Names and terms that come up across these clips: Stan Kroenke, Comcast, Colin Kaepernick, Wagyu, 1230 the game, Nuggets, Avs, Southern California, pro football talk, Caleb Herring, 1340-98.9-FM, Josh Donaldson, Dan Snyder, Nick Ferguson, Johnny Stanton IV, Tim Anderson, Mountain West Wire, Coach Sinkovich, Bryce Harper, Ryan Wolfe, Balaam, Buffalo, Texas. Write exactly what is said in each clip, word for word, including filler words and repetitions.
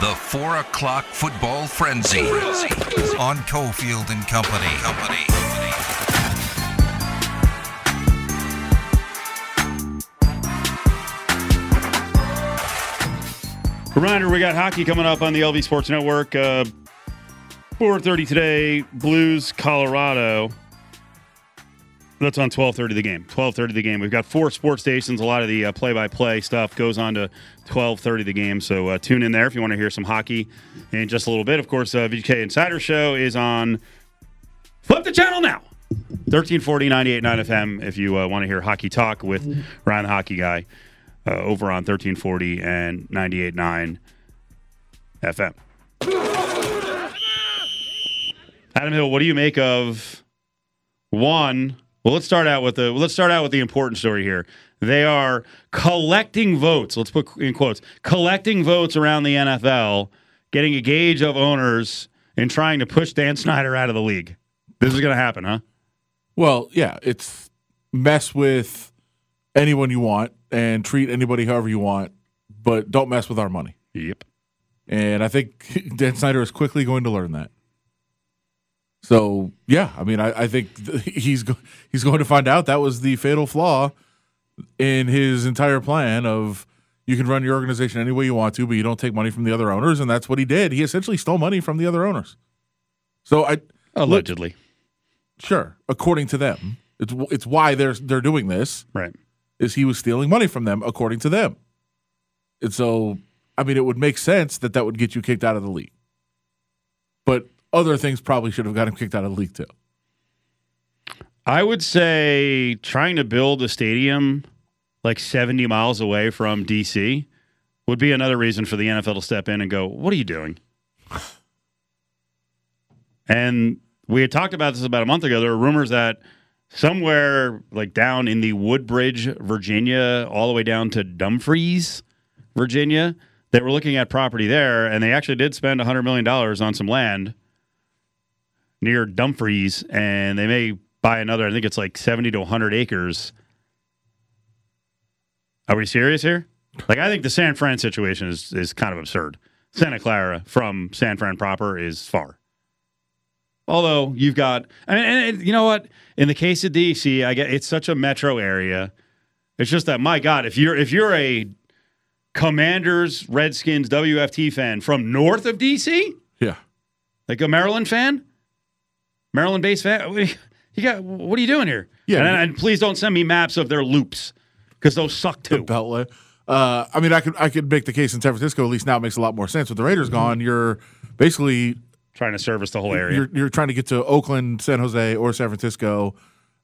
The four o'clock football frenzy on Cofield and Company. Company. Reminder, we got hockey coming up on the L V Sports Network. Uh, four thirty today, Blues, Colorado. That's on twelve thirty the game. twelve thirty the game. We've got four sports stations. A lot of the uh, play-by-play stuff goes on to twelve thirty the game. So uh, tune in there if you want to hear some hockey in just a little bit. Of course, uh, V G K Insider Show is on. Flip the channel now. thirteen forty, ninety-eight point nine F M if you uh, want to hear hockey talk with Ryan the Hockey Guy uh, over on thirteen forty and ninety-eight point nine F M. Adam Hill, what do you make of one... Well, let's start out with the let's start out with the important story here. They are collecting votes. Let's put in quotes, collecting votes around the N F L, getting a gauge of owners and trying to push Dan Snyder out of the league. This is going to happen, huh? Well, yeah, it's mess with anyone you want and treat anybody however you want, but don't mess with our money. Yep. And I think Dan Snyder is quickly going to learn that. So, yeah, I mean, I, I think th- he's go- he's going to find out that was the fatal flaw in his entire plan of you can run your organization any way you want to, but you don't take money from the other owners, and that's what he did. He essentially stole money from the other owners. So I allegedly, look, sure, according to them, it's it's why they're they're doing this. Right, is he was stealing money from them, according to them, and so I mean, it would make sense that that would get you kicked out of the league, but. Other things probably should have got him kicked out of the league, too. I would say trying to build a stadium like seventy miles away from D C would be another reason for the N F L to step in and go, what are you doing? And we had talked about this about a month ago. There were rumors that somewhere like down in the Woodbridge, Virginia, all the way down to Dumfries, Virginia, they were looking at property there, and they actually did spend one hundred million dollars on some land near Dumfries, and they may buy another, I think it's like seventy to one hundred acres. Are we serious here? Like, I think the San Fran situation is, is kind of absurd. Santa Clara from San Fran proper is far. Although you've got, I mean, and you know what? In the case of D C, I get it's such a metro area. It's just that, my God, if you're if you're a Commanders, Redskins, W F T fan from north of D C, yeah, like a Maryland fan. Maryland-based fan, you got. What are you doing here? Yeah, and, and please don't send me maps of their loops because those suck too. Uh, I mean, I could I could make the case in San Francisco. At least now it makes a lot more sense with the Raiders mm-hmm. gone. You're basically trying to service the whole area. You're, you're trying to get to Oakland, San Jose, or San Francisco,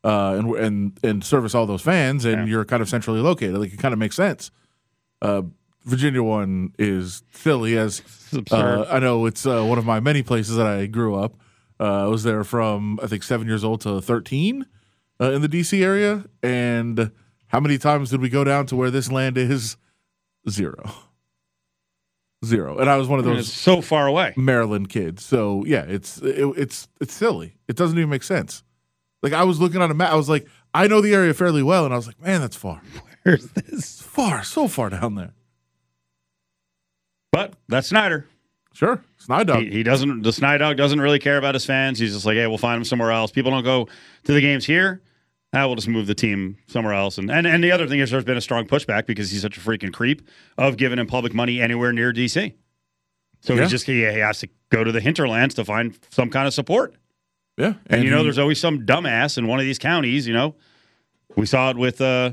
uh, and and and service all those fans. And yeah. You're kind of centrally located. Like it kind of makes sense. Uh, Virginia one is silly as uh, I know it's uh, one of my many places that I grew up. Uh, I was there from, I think, seven years old to thirteen uh, in the D C area. And how many times did we go down to where this land is? Zero. Zero. And I was one of those I mean, it's so far away Maryland kids. So, yeah, it's it, it's it's silly. It doesn't even make sense. Like, I was looking on a map. I was like, I know the area fairly well. And I was like, man, that's far. Where's this? It's far, so far down there. But that's Snyder. Sure, Snide Dog. He, he doesn't. The Snide Dog doesn't really care about his fans. He's just like, hey, we'll find him somewhere else. People don't go to the games here. Ah, we'll just move the team somewhere else. And and and the other thing is, there's been a strong pushback because he's such a freaking creep of giving him public money anywhere near D C. So yeah. he just he, he has to go to the hinterlands to find some kind of support. Yeah, and, and you know, he, there's always some dumbass in one of these counties. You know, we saw it with. Uh,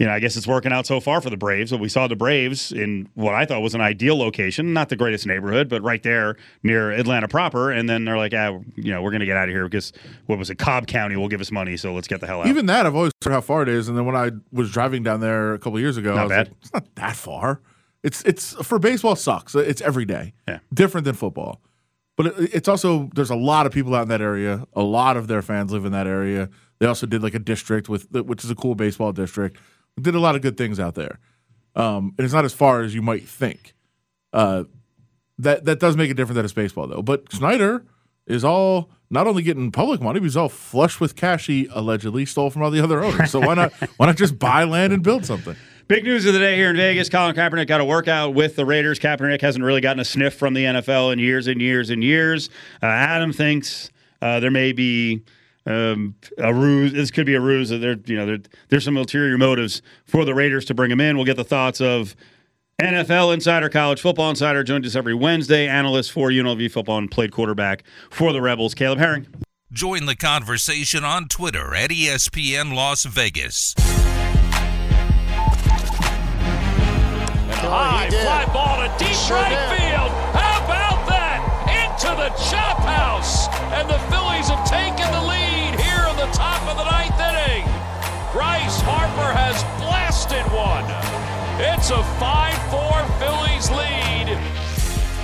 You know, I guess it's working out so far for the Braves. But we saw the Braves in what I thought was an ideal location, not the greatest neighborhood, but right there near Atlanta proper. And then they're like, ah, you know, we're going to get out of here because, what was it, Cobb County will give us money, so let's get the hell out. Even that, I've always heard how far it is. And then when I was driving down there a couple years ago, not I was bad. Like, it's not that far. It's, it's for baseball, it sucks. It's every day. Yeah. Different than football. But it, it's also, there's a lot of people out in that area. A lot of their fans live in that area. They also did like a district, with which is a cool baseball district. Did a lot of good things out there, um, and it's not as far as you might think. Uh, that that does make it different than it's baseball, though. But Snyder is all not only getting public money, but he's all flush with cash he allegedly stole from all the other owners. So why not why not just buy land and build something? Big news of the day here in Vegas. Colin Kaepernick got a workout with the Raiders. Kaepernick hasn't really gotten a sniff from the N F L in years and years and years. Uh, Adam thinks uh, there may be um, a ruse. This could be a ruse. That there, you know, there, there's some ulterior motives for the Raiders to bring him in. We'll get the thoughts of N F L Insider, College Football Insider, joined us every Wednesday, analyst for U N L V football and played quarterback for the Rebels, Caleb Herring. Join the conversation on Twitter at E S P N Las Vegas. And a high fly ball to deep sure right did. field. How about that? Into the chop house. And the Phillies have taken the lead here in the top of the ninth inning. Bryce Harper has blasted one. It's a five four Phillies lead.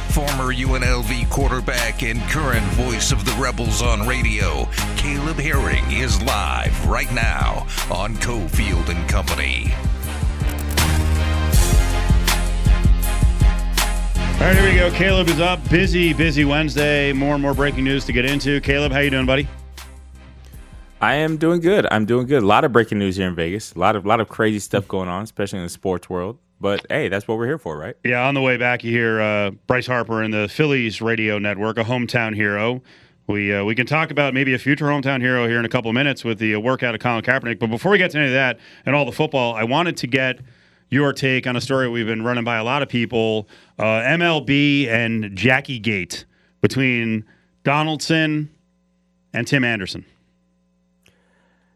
Former U N L V quarterback and current voice of the Rebels on radio, Caleb Herring is live right now on Cofield and Company. All right, here we go. Caleb is up. Busy, busy Wednesday. More and more breaking news to get into. Caleb, how you doing, buddy? I am doing good. I'm doing good. A lot of breaking news here in Vegas. A lot of lot of crazy stuff going on, especially in the sports world. But, hey, that's what we're here for, right? Yeah, on the way back, you hear uh, Bryce Harper and the Phillies radio network, a hometown hero. We uh, we can talk about maybe a future hometown hero here in a couple of minutes with the workout of Colin Kaepernick. But before we get to any of that and all the football, I wanted to get your take on a story we've been running by a lot of people, uh, M L B and Jackie Gate between Donaldson and Tim Anderson.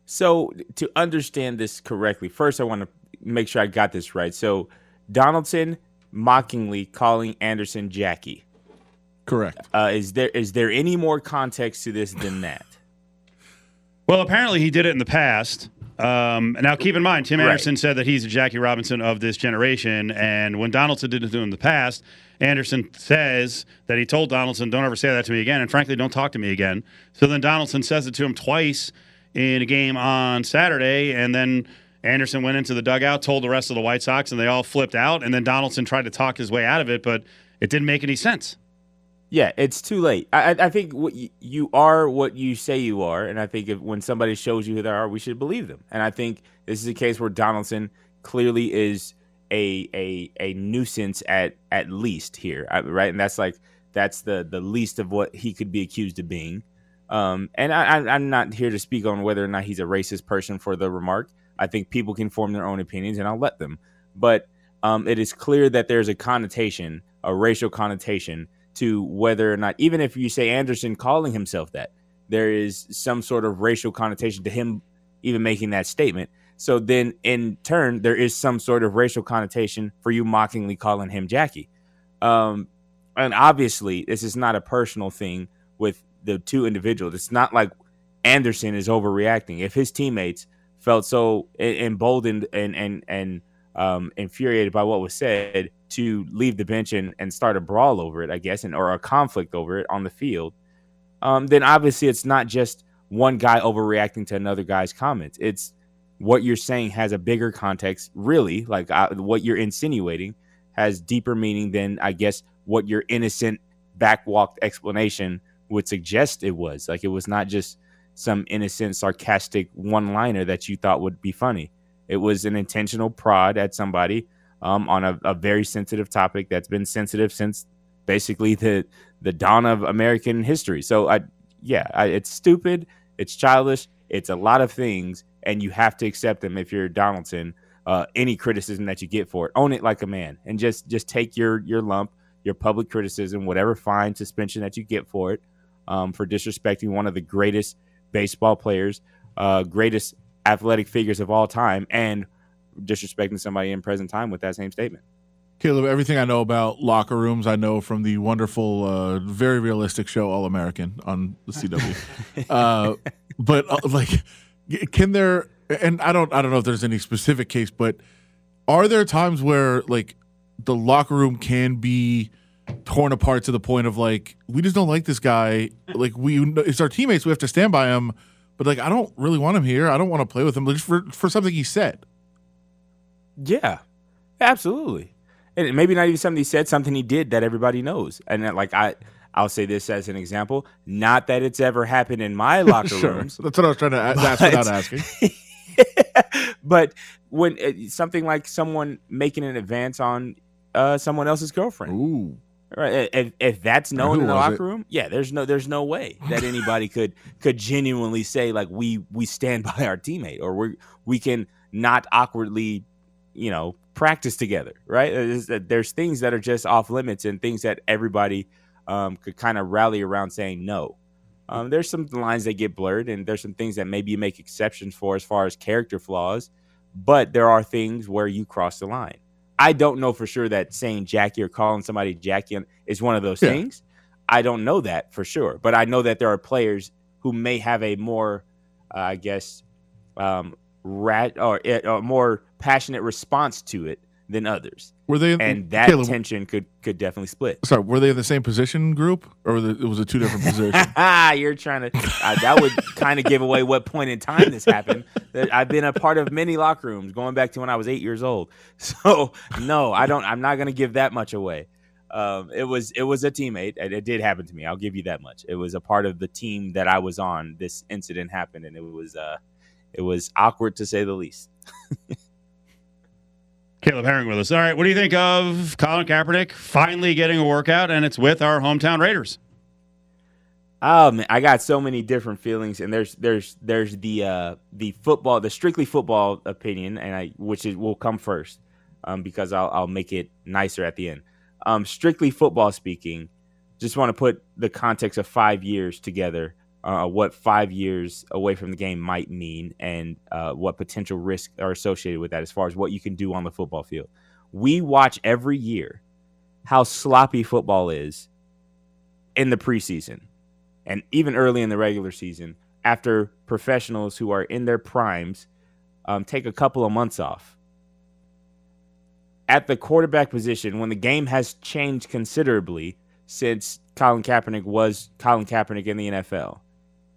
So to understand this correctly, first I want to make sure I got this right. So Donaldson mockingly calling Anderson Jackie. Correct. Uh, is there is there any more context to this than that? Well, apparently he did it in the past. Um, now, keep in mind, Tim Anderson right. said that he's a Jackie Robinson of this generation, and when Donaldson did it to him in the past, Anderson says that he told Donaldson, don't ever say that to me again, and frankly, don't talk to me again. So then Donaldson says it to him twice in a game on Saturday, and then Anderson went into the dugout, told the rest of the White Sox, and they all flipped out, and then Donaldson tried to talk his way out of it, but it didn't make any sense. Yeah, it's too late. I, I think what you, you are what you say you are, and I think if, when somebody shows you who they are, we should believe them. And I think this is a case where Donaldson clearly is a a, a nuisance at at least here, right? And that's like that's the, the least of what he could be accused of being. Um, and I, I, I'm not here to speak on whether or not he's a racist person for the remark. I think people can form their own opinions, and I'll let them. But um, it is clear that there's a connotation, a racial connotation, to whether or not, even if you say Anderson calling himself that, there is some sort of racial connotation to him even making that statement. So then in turn, there is some sort of racial connotation for you mockingly calling him Jackie. Um, and obviously, this is not a personal thing with the two individuals. It's not like Anderson is overreacting. If his teammates felt so emboldened and, and, and um, infuriated by what was said, to leave the bench and, and start a brawl over it, I guess, and or a conflict over it on the field, um, then obviously it's not just one guy overreacting to another guy's comments. It's what you're saying has a bigger context, really, like I, what you're insinuating has deeper meaning than, I guess, what your innocent backwalked explanation would suggest it was. Like it was not just some innocent, sarcastic one-liner that you thought would be funny. It was an intentional prod at somebody Um, on a, a very sensitive topic that's been sensitive since basically the the dawn of American history. So, I yeah, I, it's stupid. It's childish. It's a lot of things, and you have to accept them if you're Donaldson. Uh, any criticism that you get for it, own it like a man, and just just take your your lump, your public criticism, whatever fine, suspension that you get for it, um, for disrespecting one of the greatest baseball players, uh, greatest athletic figures of all time, and disrespecting somebody in present time with that same statement. Caleb, everything I know about locker rooms, I know from the wonderful, uh, very realistic show All American on the C W. uh, but uh, like, can there? And I don't, I don't know if there's any specific case, but are there times where like the locker room can be torn apart to the point of like we just don't like this guy. Like we, it's our teammates, we have to stand by him. But like I don't really want him here. I don't want to play with him just for for something he said. Yeah, absolutely. And maybe not even something he said, something he did that everybody knows. And that, like, I, I'll say this as an example. Not that it's ever happened in my locker sure. rooms. That's what I was trying to ask but, without asking. But when it, something like someone making an advance on uh, someone else's girlfriend. Ooh. Right. If, if that's known in the locker it? room, yeah, there's no there's no way that anybody could could genuinely say like we we stand by our teammate or we we can not awkwardly, you know, practice together. Right. There's, there's things that are just off limits and things that everybody um, could kind of rally around saying no. Um, there's some lines that get blurred and there's some things that maybe you make exceptions for as far as character flaws. But there are things where you cross the line. I don't know for sure that saying Jackie or calling somebody Jackie is one of those yeah. things. I don't know that for sure. But I know that there are players who may have a more, uh, I guess, um, rat or a more passionate response to it than others. Were they in, and that Caleb, tension could, could definitely split. Sorry, were they in the same position group, or was it, was it two different positions? You're trying to uh, – that would kind of give away what point in time this happened. I've been a part of many locker rooms going back to when I was eight years old. So, no, I don't – I'm not going to give that much away. Um, it was it was a teammate. It, it did happen to me. I'll give you that much. It was a part of the team that I was on. This incident happened, and it was uh, it was awkward to say the least. Caleb Herring with us. All right, what do you think of Colin Kaepernick finally getting a workout, and it's with our hometown Raiders? Oh man, I got so many different feelings, and there's there's there's the uh, the football, the strictly football opinion, and I which is, will come first um, because I'll I'll make it nicer at the end. Um, strictly football speaking, just want to put the context of five years together, uh, what five years away from the game might mean and uh, what potential risks are associated with that as far as what you can do on the football field. We watch every year how sloppy football is in the preseason and even early in the regular season after professionals who are in their primes um, take a couple of months off. At the quarterback position, when the game has changed considerably since Colin Kaepernick was Colin Kaepernick in the N F L.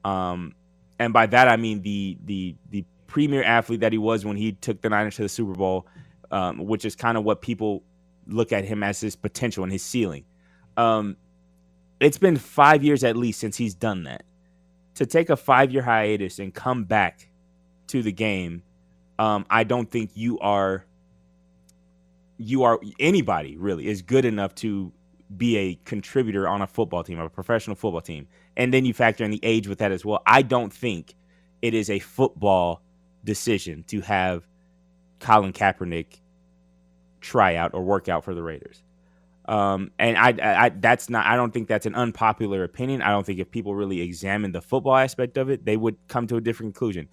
Um, and by that, I mean the the the premier athlete that he was when he took the Niners to the Super Bowl, um, which is kind of what people look at him as his potential and his ceiling. Um, it's been five years at least since he's done that. To take a five-year hiatus and come back to the game, um, I don't think you are, you are anybody really is good enough to be a contributor on a football team, a professional football team. And then you factor in the age with that as well. I don't think it is a football decision to have Colin Kaepernick try out or work out for the Raiders. Um, and I, I, I, that's not, I don't think that's an unpopular opinion. I don't think if people really examine the football aspect of it, they would come to a different conclusion.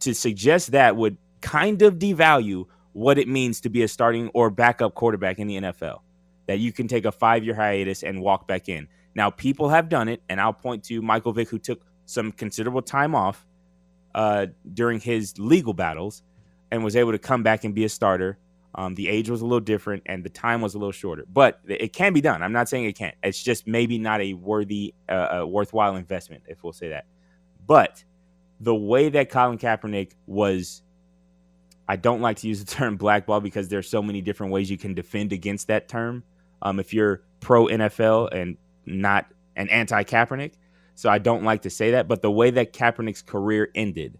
To suggest that would kind of devalue what it means to be a starting or backup quarterback in the N F L. That you can take a five-year hiatus and walk back in. Now, people have done it, and I'll point to Michael Vick, who took some considerable time off uh, during his legal battles and was able to come back and be a starter. Um, the age was a little different, and the time was a little shorter. But it can be done. I'm not saying it can't. It's just maybe not a worthy, uh, a worthwhile investment, if we'll say that. But the way that Colin Kaepernick was, I don't like to use the term blackball because there's so many different ways you can defend against that term. Um, if you're pro N F L and not an anti Kaepernick. So I don't like to say that, but the way that Kaepernick's career ended,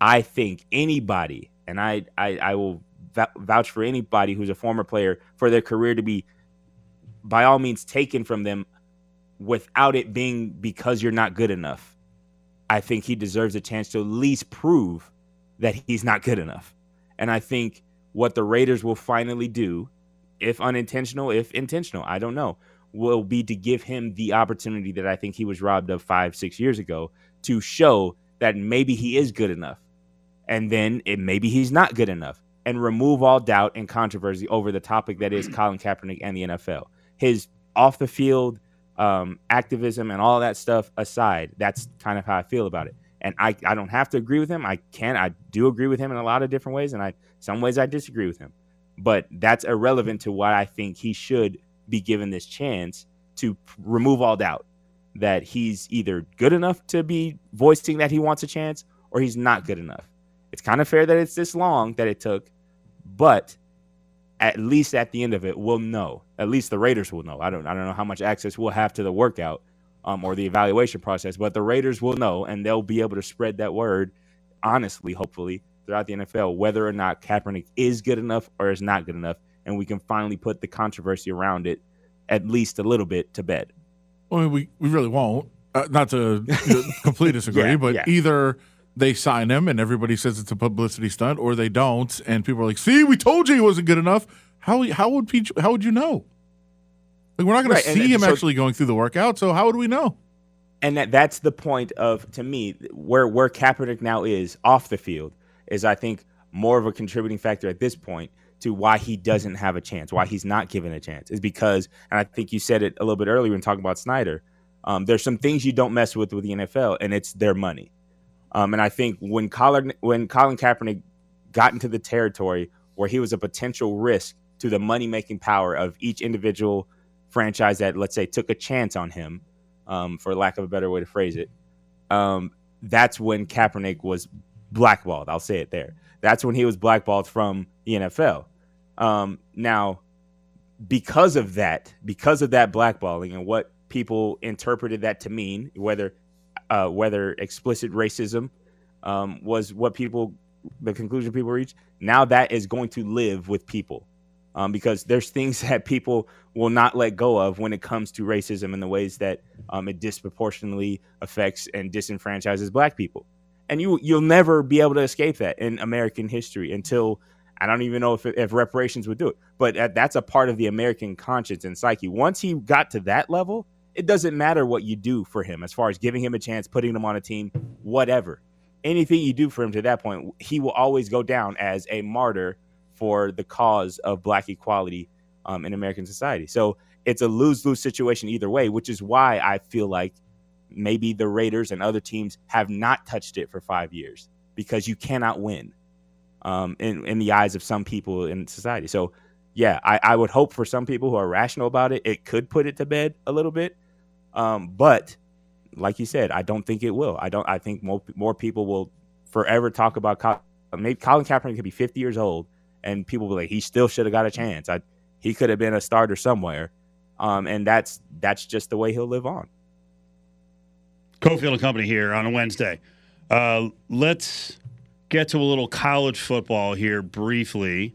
I think anybody, and I, I, I will vouch for anybody who's a former player for their career to be by all means taken from them without it being because you're not good enough. I think he deserves a chance to at least prove that he's not good enough. And I think what the Raiders will finally do, if unintentional, if intentional, I don't know, will be to give him the opportunity that I think he was robbed of five, six years ago to show that maybe he is good enough. And then it, maybe he's not good enough, and remove all doubt and controversy over the topic that is Colin Kaepernick and the N F L. His off the field um, activism and all that stuff aside, that's kind of how I feel about it. And I, I don't have to agree with him. I can. I do agree with him in a lot of different ways. And I some ways I disagree with him. But that's irrelevant to why I think he should be given this chance to remove all doubt that he's either good enough to be voicing that he wants a chance or he's not good enough. It's kind of fair that it's this long that it took, but at least at the end of it, we'll know. At least the Raiders will know. I don't I don't know how much access we'll have to the workout um, or the evaluation process, but the Raiders will know, and they'll be able to spread that word honestly, hopefully, throughout the N F L whether or not Kaepernick is good enough or is not good enough, and we can finally put the controversy around it at least a little bit to bed. Well, we, we really won't. Uh, not to completely disagree, yeah, but yeah. either they sign him and everybody says it's a publicity stunt, or they don't, and people are like, "See, we told you he wasn't good enough." How how would P- how would you know? Like, we're not going right, to see and, him so, actually going through the workout, so how would we know? And that, that's the point of, to me, where where Kaepernick now is off the field is, I think, more of a contributing factor at this point to why he doesn't have a chance, why he's not given a chance, is because, and I think you said it a little bit earlier when talking about Snyder. Um, there's some things you don't mess with with the N F L, and it's their money. Um, and I think when Colin, when Colin Kaepernick got into the territory where he was a potential risk to the money-making power of each individual franchise that, let's say, took a chance on him, um, for lack of a better way to phrase it, um, that's when Kaepernick was blackballed. I'll say it there. That's when he was blackballed from the N F L. Um, now, because of that, because of that blackballing and what people interpreted that to mean, whether uh, whether explicit racism um, was what people, the conclusion people reached. Now that is going to live with people, um, because there's things that people will not let go of when it comes to racism and the ways that um, it disproportionately affects and disenfranchises black people. And you, you'll never be able to escape that in American history until, I don't even know if, it, if reparations would do it, but that's a part of the American conscience and psyche. Once he got to that level, it doesn't matter what you do for him as far as giving him a chance, putting him on a team, whatever. Anything you do for him to that point, he will always go down as a martyr for the cause of black equality um, in American society. So it's a lose-lose situation either way, which is why I feel like maybe the Raiders and other teams have not touched it for five years because you cannot win um, in, in the eyes of some people in society. So, yeah, I, I would hope for some people who are rational about it, it could put it to bed a little bit. Um, but like you said, I don't think it will. I don't. I think more, more people will forever talk about Colin, maybe Colin Kaepernick could be fifty years old and people will be like, he still should have got a chance. I, he could have been a starter somewhere. Um, and that's that's just the way he'll live on. Cofield and Company here on a Wednesday. Uh, let's get to a little college football here briefly.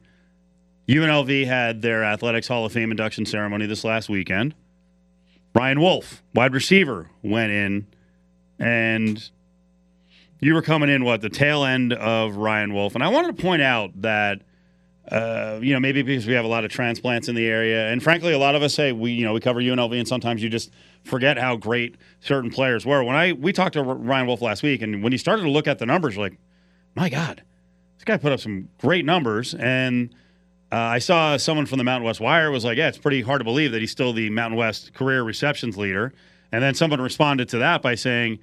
U N L V had their Athletics Hall of Fame induction ceremony this last weekend. Ryan Wolfe, wide receiver, went in, and you were coming in, what, the tail end of Ryan Wolfe. And I wanted to point out that, uh, you know, maybe because we have a lot of transplants in the area, and frankly, a lot of us say, we, you know, we cover U N L V, and sometimes you just forget how great certain players were. When I we talked to Ryan Wolfe last week, and when you started to look at the numbers, you're like, my God, this guy put up some great numbers, and Uh, I saw someone from the Mountain West Wire was like, yeah, it's pretty hard to believe that he's still the Mountain West career receptions leader. And then someone responded to that by saying,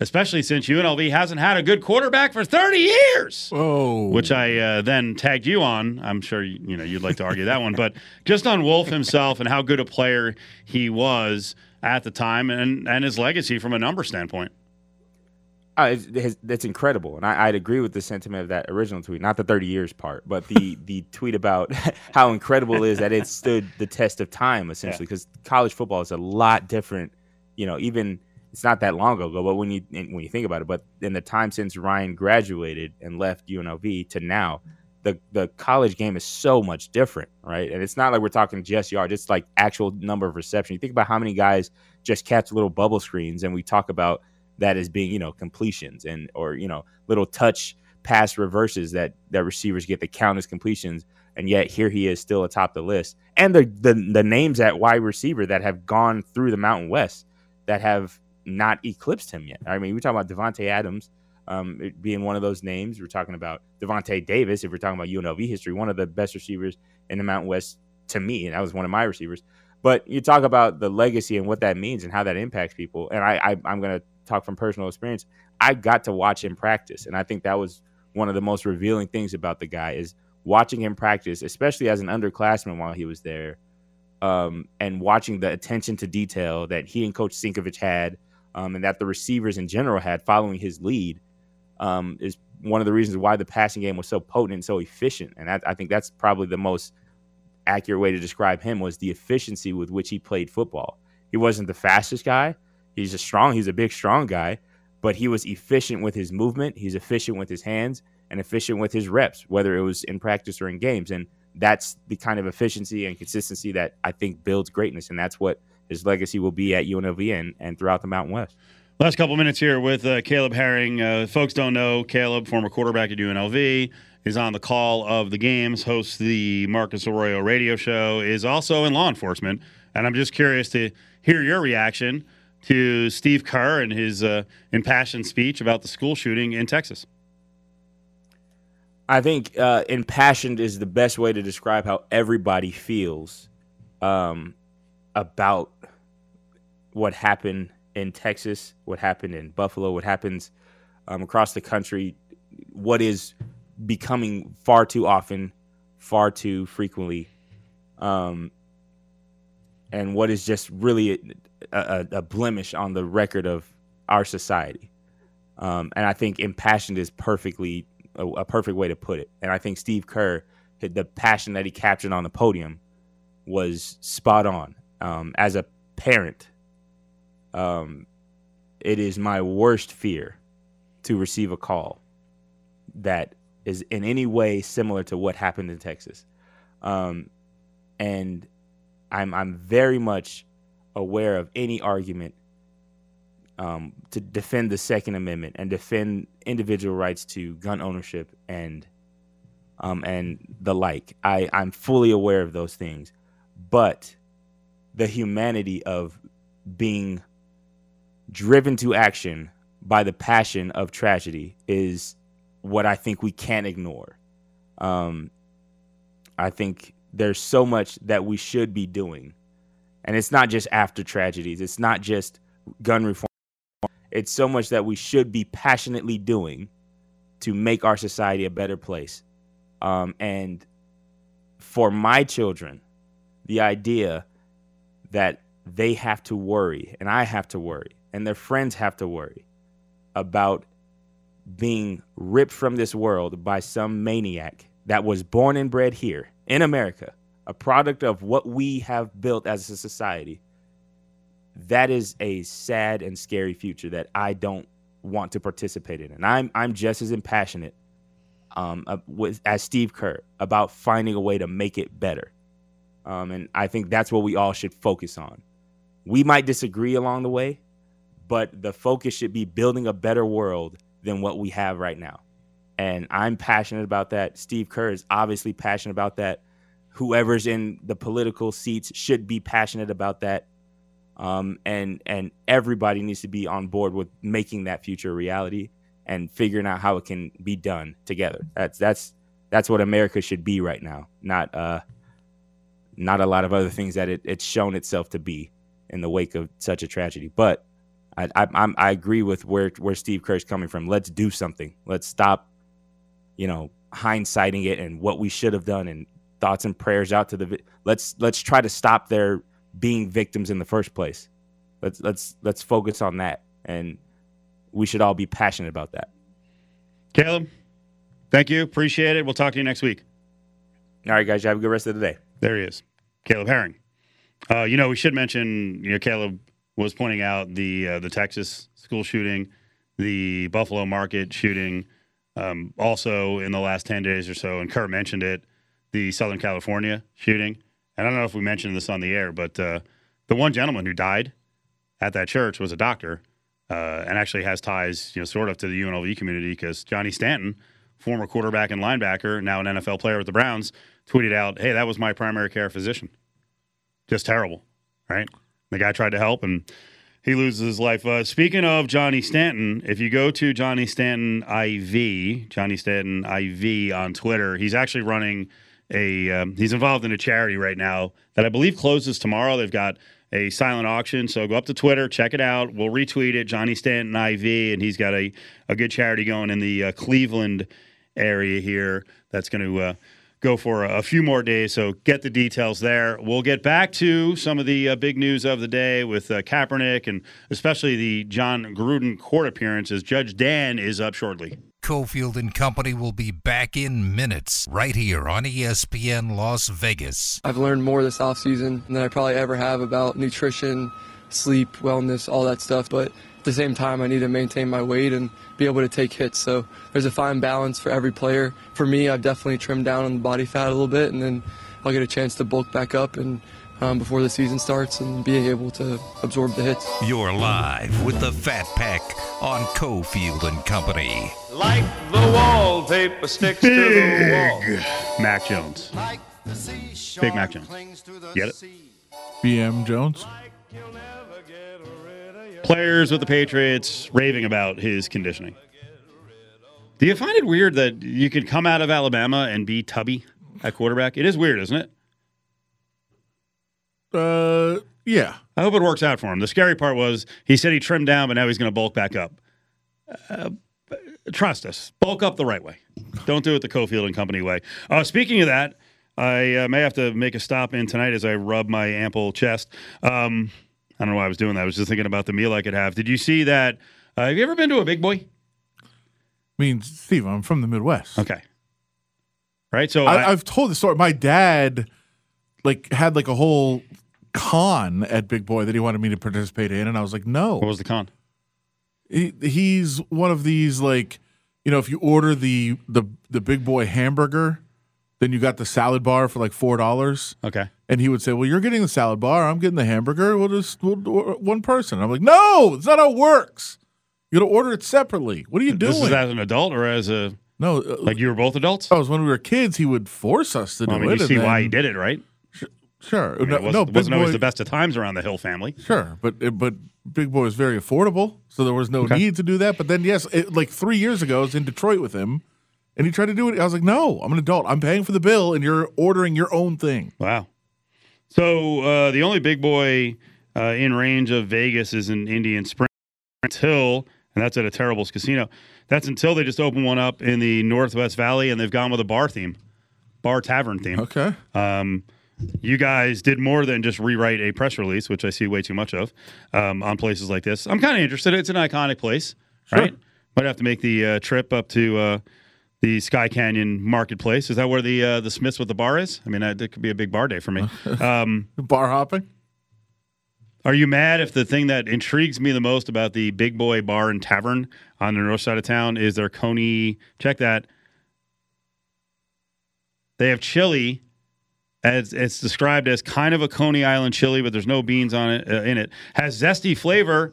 especially since U N L V hasn't had a good quarterback for thirty years. Whoa. Which I uh, then tagged you on. I'm sure you, you know, you'd like to argue that one. But just on Wolf himself and how good a player he was at the time and, and his legacy from a number standpoint. Uh, that's incredible, and I, I'd agree with the sentiment of that original tweet, not the thirty years part, but the, the tweet about how incredible it is that it stood the test of time, essentially, because yeah. college football is a lot different, you know, even it's not that long ago, but when you when you think about it, but in the time since Ryan graduated and left U N L V to now, the, the college game is so much different, right? And it's not like we're talking just yards, it's like actual number of reception. You think about how many guys just catch little bubble screens, and we talk about that is being, you know, completions and or, you know, little touch pass reverses that, that receivers get that count as completions. And yet here he is still atop the list. And the, the the names at wide receiver that have gone through the Mountain West that have not eclipsed him yet. I mean, we're talking about Devontae Adams um, being one of those names. We're talking about Devontae Davis, if we're talking about U N L V history, one of the best receivers in the Mountain West to me. And that was one of my receivers. But you talk about the legacy and what that means and how that impacts people. And I, I I'm going to talk from personal experience. I got to watch him practice, and I think that was one of the most revealing things about the guy is watching him practice, especially as an underclassman while he was there, um, and watching the attention to detail that he and Coach Sinkovich had, um, and that the receivers in general had following his lead, um, is one of the reasons why the passing game was so potent and so efficient. And I, I think that's probably the most accurate way to describe him was the efficiency with which he played football. He wasn't the fastest guy. He's a strong, he's a big, strong guy, but he was efficient with his movement. He's efficient with his hands. and efficient with his reps, whether it was in practice or in games. And that's the kind of efficiency and consistency that I think builds greatness. And that's what his legacy will be at U N L V and, and throughout the Mountain West. Last couple minutes here with uh, Caleb Herring. Uh, folks don't know Caleb, former quarterback at U N L V, is on the call of the games, hosts the Marcus Arroyo radio show, is also in law enforcement. And I'm just curious to hear your reaction to Steve Kerr and his uh, impassioned speech about the school shooting in Texas. I think uh, impassioned is the best way to describe how everybody feels um, about what happened in Texas, what happened in Buffalo, what happens um, across the country, what is becoming far too often, far too frequently, um, and what is just really a, a, a blemish on the record of our society. Um, and I think impassioned is perfectly a, a perfect way to put it. And I think Steve Kerr, the passion that he captured on the podium was spot on. Um, as a parent, um, it is my worst fear to receive a call that is in any way similar to what happened in Texas. Um, and I'm I'm very much aware of any argument um, to defend the Second Amendment and defend individual rights to gun ownership and um, and the like. I, I'm fully aware of those things. But the humanity of being driven to action by the passion of tragedy is what I think we can't ignore. Um, I think there's so much that we should be doing. And it's not just after tragedies. It's not just gun reform. It's so much that we should be passionately doing to make our society a better place. Um, and for my children, the idea that they have to worry, and I have to worry, and their friends have to worry about being ripped from this world by some maniac that was born and bred here in America, a product of what we have built as a society, that is a sad and scary future that I don't want to participate in. And I'm I'm just as impassionate um, with, as Steve Kerr about finding a way to make it better. Um, and I think that's what we all should focus on. We might disagree along the way, but the focus should be building a better world than what we have right now. And I'm passionate about that. Steve Kerr is obviously passionate about that. Whoever's in the political seats should be passionate about that. Um, and and everybody needs to be on board with making that future a reality and figuring out how it can be done together. That's that's that's what America should be right now. Not uh, not a lot of other things that it, it's shown itself to be in the wake of such a tragedy. But I I, I'm, I agree with where, where Steve Kerr's coming from. Let's do something. Let's stop, you know, hindsighting it and what we should have done and thoughts and prayers out to the vi- let's let's try to stop their being victims in the first place. Let's let's let's focus on that, and we should all be passionate about that. Caleb, thank you, appreciate it. We'll talk to you next week. All right, guys, you have a good rest of the day. There he is, Caleb Herring. Uh, you know, we should mention. You know, Caleb was pointing out the uh, the Texas school shooting, the Buffalo market shooting, um, also in the last ten days or so, and Kerr mentioned it. The Southern California shooting. And I don't know if we mentioned this on the air, but uh, the one gentleman who died at that church was a doctor uh, and actually has ties, you know, sort of to the U N L V community because Johnny Stanton, former quarterback and linebacker, now an N F L player with the Browns, tweeted out, hey, that was my primary care physician. Just terrible, right? The guy tried to help, and he loses his life. Uh, speaking of Johnny Stanton, if you go to Johnny Stanton four, Johnny Stanton four on Twitter, he's actually running – A um, he's involved in a charity right now that I believe closes tomorrow. They've got a silent auction, so go up to Twitter, check it out. We'll retweet it, Johnny Stanton four, and he's got a, a good charity going in the uh, Cleveland area here that's going to uh, go for a, a few more days, so get the details there. We'll get back to some of the uh, big news of the day with uh, Kaepernick and especially the Jon Gruden court appearances. Judge Dan is up shortly. Cofield and Company will be back in minutes right here on E S P N Las Vegas. I've learned more this offseason than I probably ever have about nutrition, sleep, wellness, all that stuff. But at the same time, I need to maintain my weight and be able to take hits. So there's a fine balance for every player. For me, I've definitely trimmed down on the body fat a little bit, and then I'll get a chance to bulk back up and um, before the season starts and being able to absorb the hits. You're live with the Fat Pack on Cofield and Company. Like the wall tape sticks Big to the wall. Mac Jones. Like the Big Mac Jones. Get it? B M Jones. Players with the Patriots raving about his conditioning. Do you find it weird that you could come out of Alabama and be tubby at quarterback? It is weird, isn't it? Uh, yeah. I hope it works out for him. The scary part was he said he trimmed down, but now he's going to bulk back up. Uh, trust us. Bulk up the right way. Don't do it the Cofield and Company way. Uh, speaking of that, I uh, may have to make a stop in tonight as I rub my ample chest. Um, I don't know why I was doing that. I was just thinking about the meal I could have. Did you see that? Uh, have you ever been to a Big Boy? I mean, Steve, I'm from the Midwest. Okay. Right? So I, I, I've told the story. My dad like had like a whole con at Big Boy that he wanted me to participate in, and I was like, no. What was the con? He, he's one of these, like, you know, if you order the the, the Big Boy hamburger, then you got the salad bar for like four dollars. Okay. And he would say, well, you're getting the salad bar. I'm getting the hamburger. We'll just we'll, one person. And I'm like, no, it's not how it works. You got to order it separately. What are you doing? This is as an adult or as a – no. Uh, like you were both adults? I was when we were kids, he would force us to well, do I mean, it. You see then, why he did it, right? Sh- sure. I mean, no, it wasn't, no, it wasn't always the best of times around the Hill family. Sure. But but Big Boy was very affordable, so there was no okay. need to do that. But then, yes, it, like three years ago, I was in Detroit with him. And he tried to do it. I was like, no, I'm an adult. I'm paying for the bill, and you're ordering your own thing. Wow. So uh, the only Big Boy uh, in range of Vegas is in Indian Springs until, and that's at a Terrible's Casino, that's until they just open one up in the Northwest Valley, and they've gone with a bar theme, bar tavern theme. Okay. Um, you guys did more than just rewrite a press release, which I see way too much of um, on places like this. I'm kind of interested. It's an iconic place, sure. right? Might have to make the uh, trip up to uh, – the Sky Canyon Marketplace. Is that where the uh, the Smiths with the bar is? I mean, that, that could be a big bar day for me. Um, bar hopping? Are you mad if the thing that intrigues me the most about the Big Boy Bar and Tavern on the north side of town is their Coney? Check that. They have chili. As it's described as kind of a Coney Island chili, but there's no beans on it uh, in it. Has zesty flavor.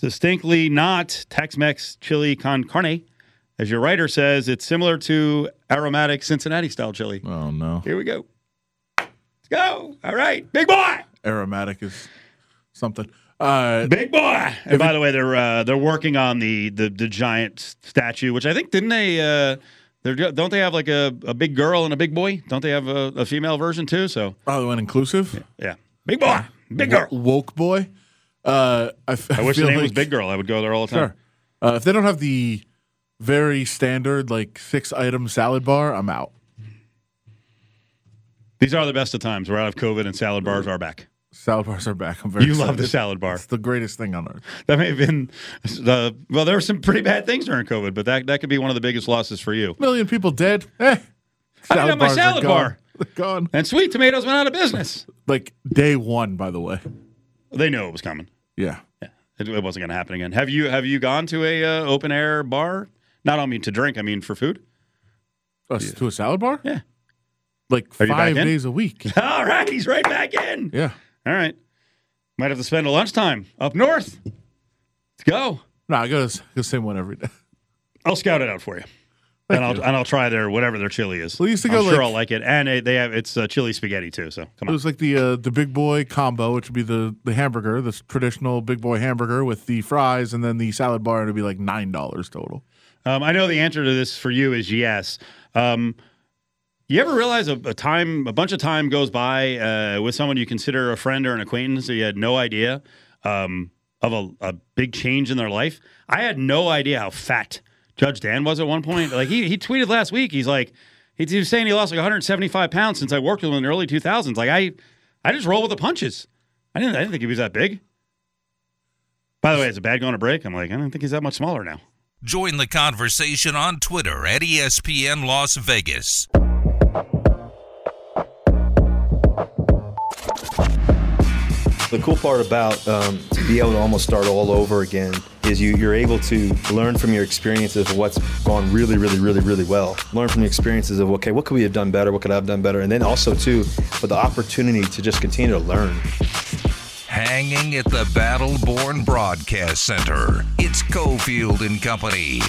Distinctly not Tex-Mex chili con carne. As your writer says, it's similar to aromatic Cincinnati-style chili. Oh, no. Here we go. Let's go. All right. Big Boy. Aromatic is something. Uh, Big Boy. And it, by the way, they're uh, they're working on the, the the giant statue, which I think, didn't they, uh, they're, don't they have like a, a big girl and a big boy? Don't they have a, a female version too? So oh, they went inclusive? Yeah. yeah. Big Boy. Big Girl. W- woke Boy. Uh, I, f- I wish the name like, was Big Girl. I would go there all the time. Sure. Uh, if they don't have the very standard, like, six-item salad bar, I'm out. These are the best of times. We're out of COVID, and salad bars are back. Salad bars are back. I'm very You excited. Love the salad bar. It's the greatest thing on earth. That may have been the – well, there were some pretty bad things during COVID, but that, that could be one of the biggest losses for you. A million people dead. Eh. I didn't have my salad bar. They're gone. And Sweet Tomatoes went out of business. Like, day one, by the way. They knew it was coming. Yeah, yeah, it, it wasn't going to happen again. Have you have you gone to a uh, open air bar? Not I mean to drink. I mean for food. Uh, yeah. To a salad bar? Yeah, like Are five days a week. All right, he's right back in. Yeah. All right. Might have to spend a lunchtime up north. Let's go. No, I go to the same one every day. I'll scout it out for you, Thank and I'll you. and I'll try their whatever their chili is. We used to go. I'm like, sure I'll like it, and it, they have it's uh, chili spaghetti too. So come on. It was like the uh, the Big Boy combo, which would be the the hamburger, the traditional Big Boy hamburger with the fries, and then the salad bar, and it'd be like nine dollars total. Um, I know the answer to this for you is yes. Um, you ever realize a, a time, a bunch of time goes by uh, with someone you consider a friend or an acquaintance that you had no idea um, of a, a big change in their life? I had no idea how fat Judge Dan was at one point. Like he he tweeted last week. He's like, he, he was saying he lost like one hundred seventy-five pounds since I worked with him in the early two thousands. Like I, I just roll with the punches. I didn't I didn't think he was that big. By the way, is the bad going to break? I'm like, I don't think he's that much smaller now. Join the conversation on Twitter at E S P N Las Vegas. The cool part about um, to be able to almost start all over again is you, you're able to learn from your experiences of what's gone really, really, really, really well. Learn from the experiences of, okay, what could we have done better? What could I have done better? And then also, too, with the opportunity to just continue to learn. Hanging at the Battleborn Broadcast Center, it's Cofield and Company.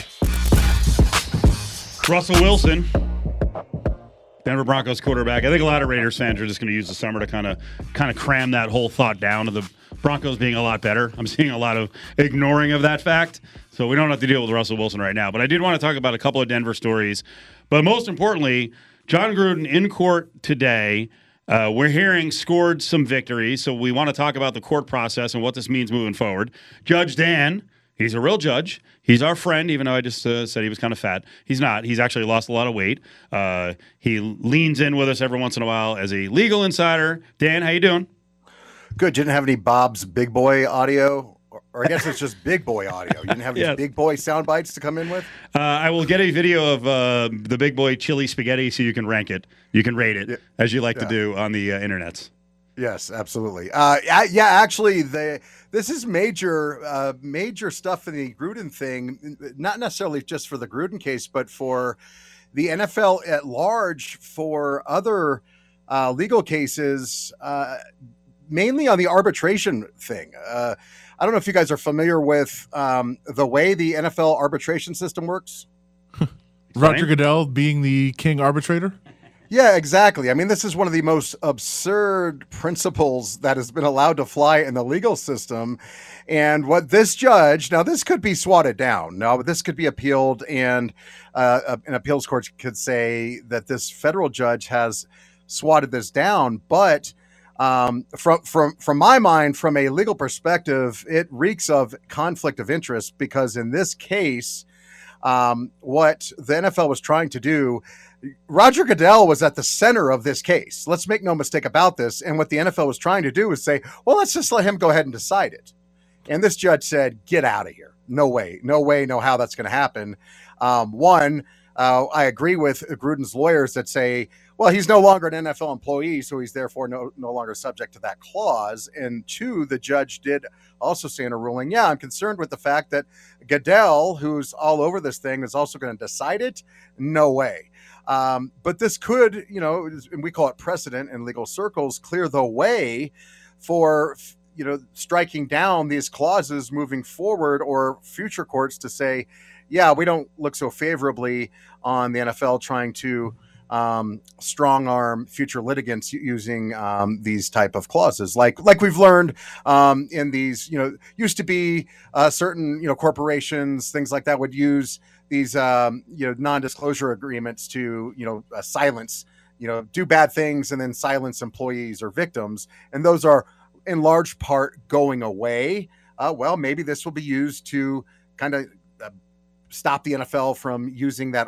Russell Wilson, Denver Broncos quarterback. I think a lot of Raiders fans are just going to use the summer to kind of kind of cram that whole thought down of the Broncos being a lot better. I'm seeing a lot of ignoring of that fact, so we don't have to deal with Russell Wilson right now. But I did want to talk about a couple of Denver stories. But most importantly, Jon Gruden in court today. Uh, we're hearing scored some victory, so we want to talk about the court process and what this means moving forward. Judge Dan, he's a real judge. He's our friend, even though I just uh, said he was kind of fat. He's not. He's actually lost a lot of weight. Uh, he leans in with us every once in a while as a legal insider. Dan, how you doing? Good. You didn't have any Bob's Big Boy audio? Or I guess it's just big boy audio. You didn't have any yeah. big boy sound bites to come in with? Uh, I will get a video of uh, the big boy chili spaghetti so you can rank it. You can rate it, yeah. as you like yeah. to do on the uh, internets. Yes, absolutely. Uh, I, yeah, actually, the, this is major uh, major stuff in the Gruden thing, not necessarily just for the Gruden case, but for the N F L at large, for other uh, legal cases, uh, mainly on the arbitration thing. Uh I don't know if you guys are familiar with um, the way the N F L arbitration system works. Roger Goodell being the king arbitrator? Yeah, exactly. I mean, this is one of the most absurd principles that has been allowed to fly in the legal system. And what this judge, now this could be swatted down. Now this could be appealed, and uh, an appeals court could say that this federal judge has swatted this down, but Um, from, from, from my mind, from a legal perspective, it reeks of conflict of interest, because in this case, um, what the N F L was trying to do, Roger Goodell was at the center of this case. Let's make no mistake about this. And what the N F L was trying to do is say, well, let's just let him go ahead and decide it. And this judge said, get out of here. No way, no way, no how that's going to happen. Um, one, uh, I agree with Gruden's lawyers that say, well, he's no longer an N F L employee, so he's therefore no, no longer subject to that clause. And two, the judge did also say in a ruling, yeah, I'm concerned with the fact that Goodell, who's all over this thing, is also going to decide it. No way. Um, but this could, you know, and we call it precedent in legal circles, clear the way for, you know, striking down these clauses moving forward, or future courts to say, yeah, we don't look so favorably on the N F L trying to Um, strong arm future litigants using um, these type of clauses, like like we've learned um, in these, you know, used to be uh, certain, you know, corporations, things like that would use these, um, you know, non-disclosure agreements to, you know, uh, silence, you know, do bad things and then silence employees or victims. And those are in large part going away. Uh, well, maybe this will be used to kind of stop the N F L from using that.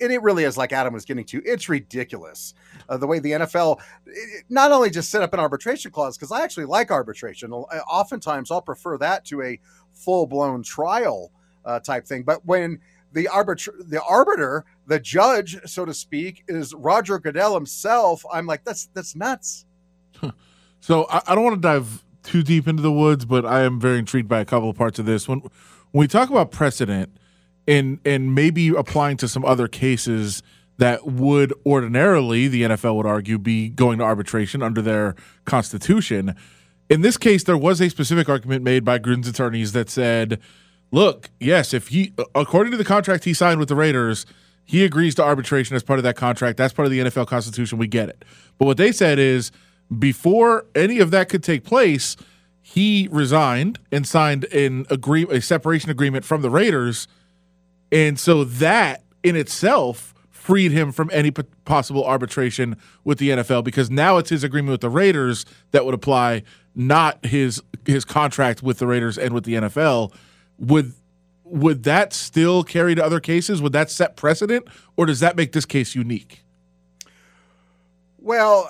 And it really is, like Adam was getting to, it's ridiculous. Uh, the way the N F L it, not only just set up an arbitration clause, because I actually like arbitration. Oftentimes I'll prefer that to a full blown trial uh, type thing. But when the arbiter, the arbiter, the judge, so to speak, is Roger Goodell himself, I'm like, that's, that's nuts. Huh. So I, I don't want to dive too deep into the woods, but I am very intrigued by a couple of parts of this. When, when we talk about precedent, and and maybe applying to some other cases that would ordinarily, the N F L would argue, be going to arbitration under their constitution. In this case, there was a specific argument made by Gruden's attorneys that said, look, yes, if he, according to the contract he signed with the Raiders, he agrees to arbitration as part of that contract. That's part of the N F L constitution. We get it. But what they said is, before any of that could take place, he resigned and signed an agree- a separation agreement from the Raiders. And so that in itself freed him from any p- possible arbitration with the N F L, because now it's his agreement with the Raiders that would apply, not his his contract with the Raiders and with the N F L. Would would that still carry to other cases? Would that set precedent, or does that make this case unique? Well,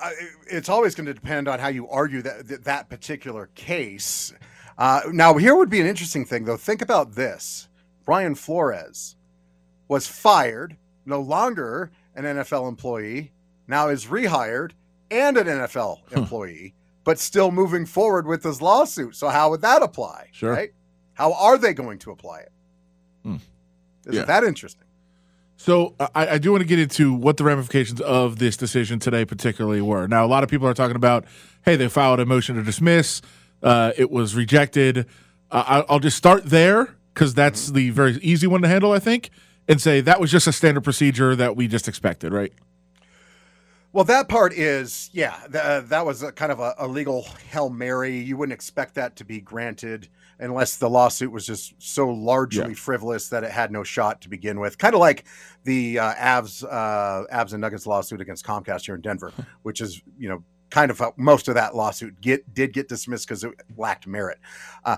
it's always going to depend on how you argue that that particular case. Uh, now, here would be an interesting thing, though. Think about this. Brian Flores was fired, no longer an N F L employee, now is rehired and an N F L employee. Huh. but still moving forward with this lawsuit. So how would that apply? Sure. Right? How are they going to apply it? Hmm. Isn't yeah. that interesting? So I, I do want to get into what the ramifications of this decision today particularly were. Now, a lot of people are talking about, hey, they filed a motion to dismiss. Uh, it was rejected. Uh, I'll just start there because that's mm-hmm. the very easy one to handle, I think, and say that was just a standard procedure that we just expected, right? Well, that part is, yeah, th- that was a kind of a, a legal Hail Mary. You wouldn't expect that to be granted unless the lawsuit was just so largely yeah. frivolous that it had no shot to begin with. Kind of like the uh, Avs, uh, Avs and Nuggets lawsuit against Comcast here in Denver, which is, you know, kind of a, most of that lawsuit get did get dismissed because it lacked merit. Uh,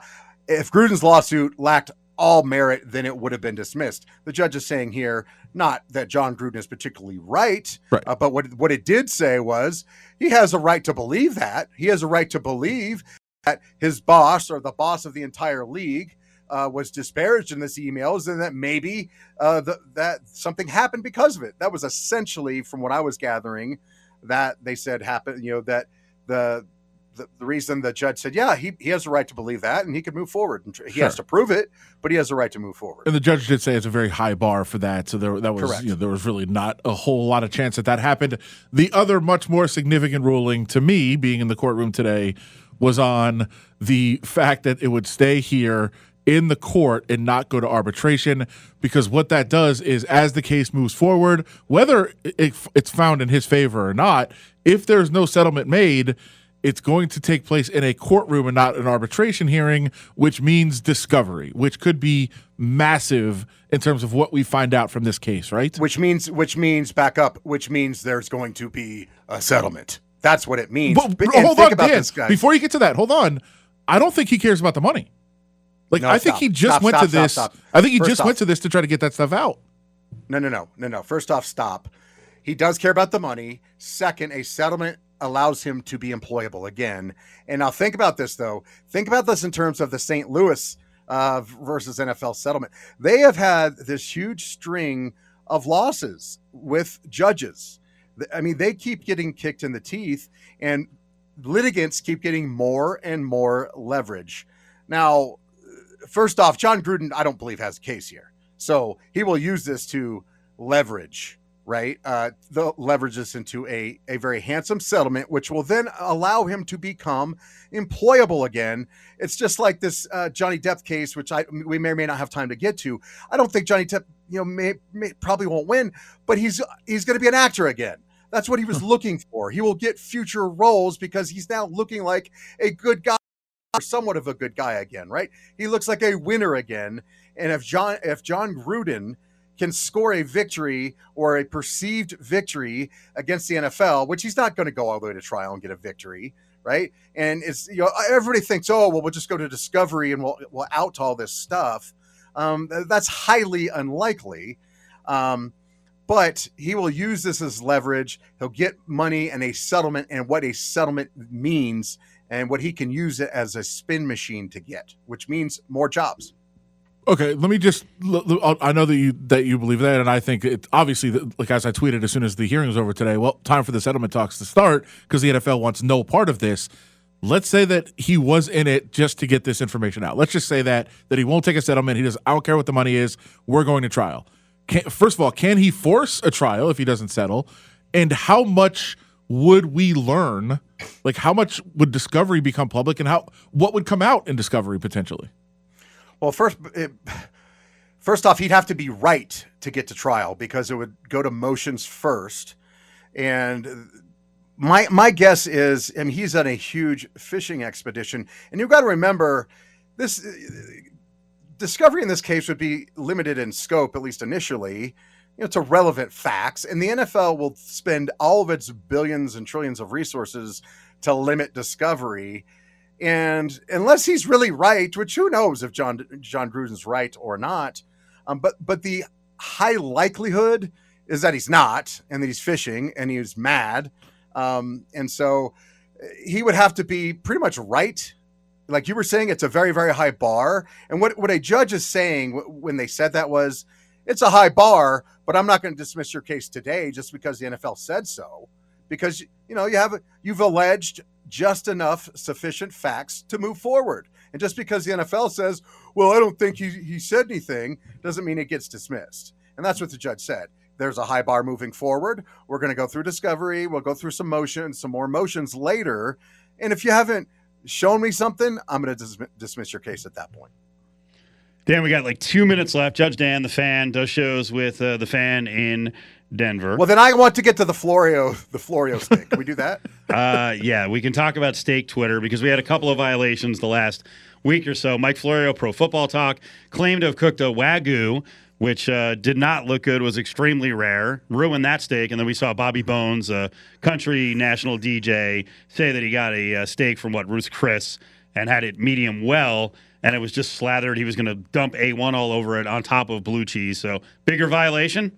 if Gruden's lawsuit lacked all merit, then it would have been dismissed. The judge is saying here, not that Jon Gruden is particularly right, right. Uh, but what what it did say was he has a right to believe that. He has a right to believe that his boss or the boss of the entire league uh, was disparaged in this emails, and that maybe uh, the, that something happened because of it. That was essentially, from what I was gathering, that they said happened, you know, that the, the, the reason the judge said, yeah, he, he has a right to believe that and he could move forward. And he sure. has to prove it, but he has a right to move forward. And the judge did say it's a very high bar for that. So there, that was, you know, there was really not a whole lot of chance that that happened. The other much more significant ruling to me being in the courtroom today was on the fact that it would stay here in the court and not go to arbitration, because what that does is as the case moves forward, whether it's found in his favor or not, if there's no settlement made, it's going to take place in a courtroom and not an arbitration hearing, which means discovery, which could be massive in terms of what we find out from this case, right? Which means, which means back up, which means there's going to be a settlement. That's what it means. But, but hold on, about Dan, this, guys. Before you get to that, hold on. I don't think he cares about the money. Like no, I stop. think he just stop, went stop, to this. Stop, stop. I think he First just off, went to this to try to get that stuff out. No, no, no, no, no. First off, stop. He does care about the money. Second, a settlement allows him to be employable again. And now think about this though. Think about this in terms of the Saint Louis uh, versus N F L settlement. They have had this huge string of losses with judges. I mean, they keep getting kicked in the teeth, and litigants keep getting more and more leverage. Now, first off, Jon Gruden, I don't believe, has a case here. So he will use this to leverage, right? Uh, the leverage this into a, a very handsome settlement, which will then allow him to become employable again. It's just like this uh, Johnny Depp case, which I we may or may not have time to get to. I don't think Johnny Depp, you know, may, may probably won't win, but he's he's going to be an actor again. That's what he was looking for. He will get future roles because he's now looking like a good guy, or somewhat of a good guy again, right? He looks like a winner again. And if John, if Jon Gruden can score a victory or a perceived victory against the N F L, which he's not going to go all the way to trial and get a victory, right? And it's, you know, everybody thinks, oh, well, we'll just go to discovery and we'll we'll out all this stuff. Um, that's highly unlikely. Um, But he will use this as leverage. He'll get money and a settlement and what a settlement means and what he can use it as a spin machine to get, which means more jobs. Okay, let me just – I know that you that you believe that, and I think it, obviously, like as I tweeted as soon as the hearing was over today, well, time for the settlement talks to start because the N F L wants no part of this. Let's say that he was in it just to get this information out. Let's just say that that he won't take a settlement. He doesn't – I don't care what the money is. We're going to trial. Can, first of all, can he force a trial if he doesn't settle? And how much would we learn? Like, how much would discovery become public, and how what would come out in discovery potentially? Well, first, it, first off, he'd have to be right to get to trial because it would go to motions first. And my my guess is, I mean, he's on a huge fishing expedition, and you've got to remember this. Discovery in this case would be limited in scope, at least initially, you know, to relevant facts. And the N F L will spend all of its billions and trillions of resources to limit discovery. And unless he's really right, which who knows if John, Jon Gruden's right or not, um, but, but the high likelihood is that he's not, and that he's fishing and he's mad. Um, and so he would have to be pretty much right. Like you were saying, it's a very, very high bar. And what, what a judge is saying when they said that was, it's a high bar, but I'm not going to dismiss your case today just because the N F L said so. Because, you know, you have, you've alleged just enough sufficient facts to move forward. And just because the N F L says, well, I don't think he, he said anything, doesn't mean it gets dismissed. And that's what the judge said. There's a high bar moving forward. We're going to go through discovery. We'll go through some motion, some more motions later. And if you haven't shown me something, I'm going to dis- dismiss your case at that point. Dan, we got like two minutes left. Judge Dan, the fan, does shows with uh, the fan in Denver. Well, then I want to get to the Florio, the Florio steak. Can we do that? uh, yeah, we can talk about steak Twitter because we had a couple of violations the last week or so. Mike Florio, Pro Football Talk, claimed to have cooked a Wagyu, which uh, did not look good, was extremely rare, ruined that steak. And then we saw Bobby Bones, a country national D J, say that he got a, a steak from, what, Ruth Chris, and had it medium well, and it was just slathered. He was going to dump A one all over it on top of blue cheese. So, bigger violation?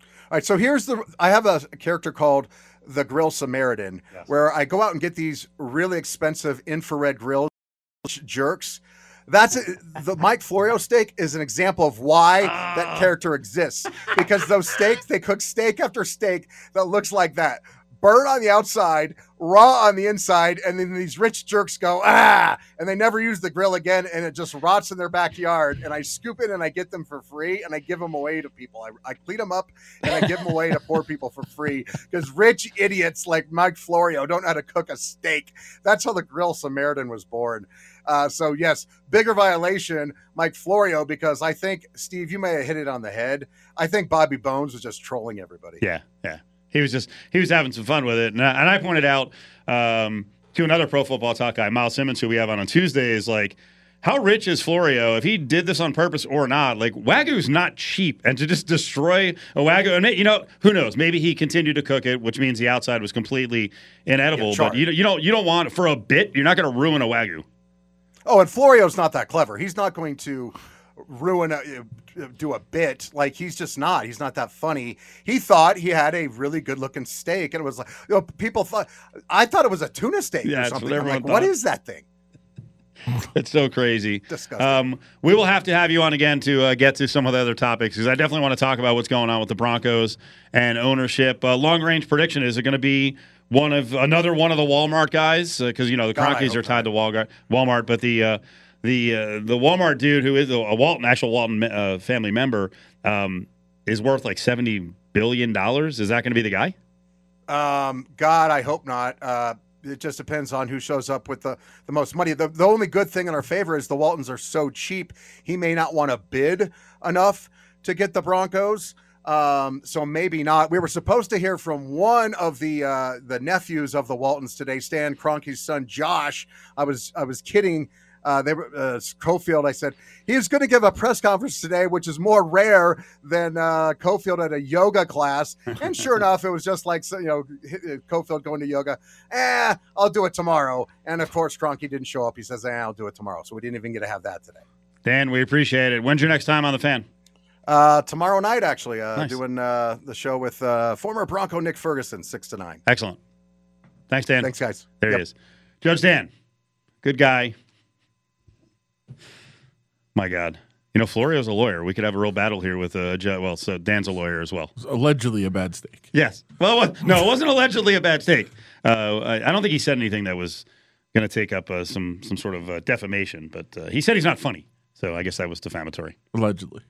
All right, so here's the – I have a character called the Grill Samaritan, yes, where I go out and get these really expensive infrared grill jerks. That's – the Mike Florio steak is an example of why oh. that character exists, because those steaks, they cook steak after steak that looks like that. Burnt on the outside, raw on the inside, and then these rich jerks go, ah, and they never use the grill again, and it just rots in their backyard, and I scoop it and I get them for free, and I give them away to people. I, I clean them up, and I give them away to poor people for free, because rich idiots like Mike Florio don't know how to cook a steak. That's how the Grill Samaritan was born. Uh, so, yes, bigger violation, Mike Florio, because I think, Steve, you may have hit it on the head. I think Bobby Bones was just trolling everybody. Yeah, yeah. He was just he was having some fun with it. And I, and I pointed out um, to another Pro Football Talk guy, Miles Simmons, who we have on on Tuesdays, like, how rich is Florio if he did this on purpose or not? Like, Wagyu's not cheap. And to just destroy a Wagyu, and, you know, who knows? Maybe he continued to cook it, which means the outside was completely inedible. But you, you, don't, you don't want, for a bit, you're not going to ruin a Wagyu. Oh, and Florio's not that clever. He's not going to ruin a, do a bit. Like, he's just not. He's not that funny. He thought he had a really good looking steak, and it was like, you know, people thought, I thought it was a tuna steak yeah, or something. What, I'm like, what is that thing? It's so crazy. Disgusting. Um, we will have to have you on again to uh, get to some of the other topics, because I definitely want to talk about what's going on with the Broncos and ownership. Uh, long range prediction, is it going to be one of another one of the Walmart guys? Because uh, you know the Cronkies are tied to Walmart, but the uh, The uh, the Walmart dude, who is a Walton, actual Walton uh, family member, um, is worth like seventy billion dollars. Is that going to be the guy? Um, God, I hope not. Uh, it just depends on who shows up with the, the most money. The, the only good thing in our favor is the Waltons are so cheap, he may not want to bid enough to get the Broncos. Um, so maybe not. We were supposed to hear from one of the uh, the nephews of the Waltons today, Stan Kroenke's son, Josh. I was I was kidding. Uh, they were uh, Cofield. I said he's going to give a press conference today, which is more rare than uh, Cofield at a yoga class. And sure enough, it was just like, you know, Cofield going to yoga. Eh, I'll do it tomorrow. And of course, Kroenke didn't show up. He says, eh, I'll do it tomorrow. So we didn't even get to have that today. Dan, we appreciate it. When's your next time on the fan? Uh, tomorrow night, actually, uh, nice. doing uh, the show with uh, former Bronco Nick Ferguson, six to nine. Excellent. Thanks, Dan. Thanks, guys. There yep. he is, Judge Dan. Good guy. My God. You know, Florio's a lawyer. We could have a real battle here with a judge. Well, so Dan's a lawyer as well. Allegedly a bad steak. Yes. Well, it was, no, it wasn't allegedly a bad steak. Uh, I, I don't think he said anything that was going to take up uh, some, some sort of uh, defamation, but uh, he said he's not funny. So I guess that was defamatory. Allegedly.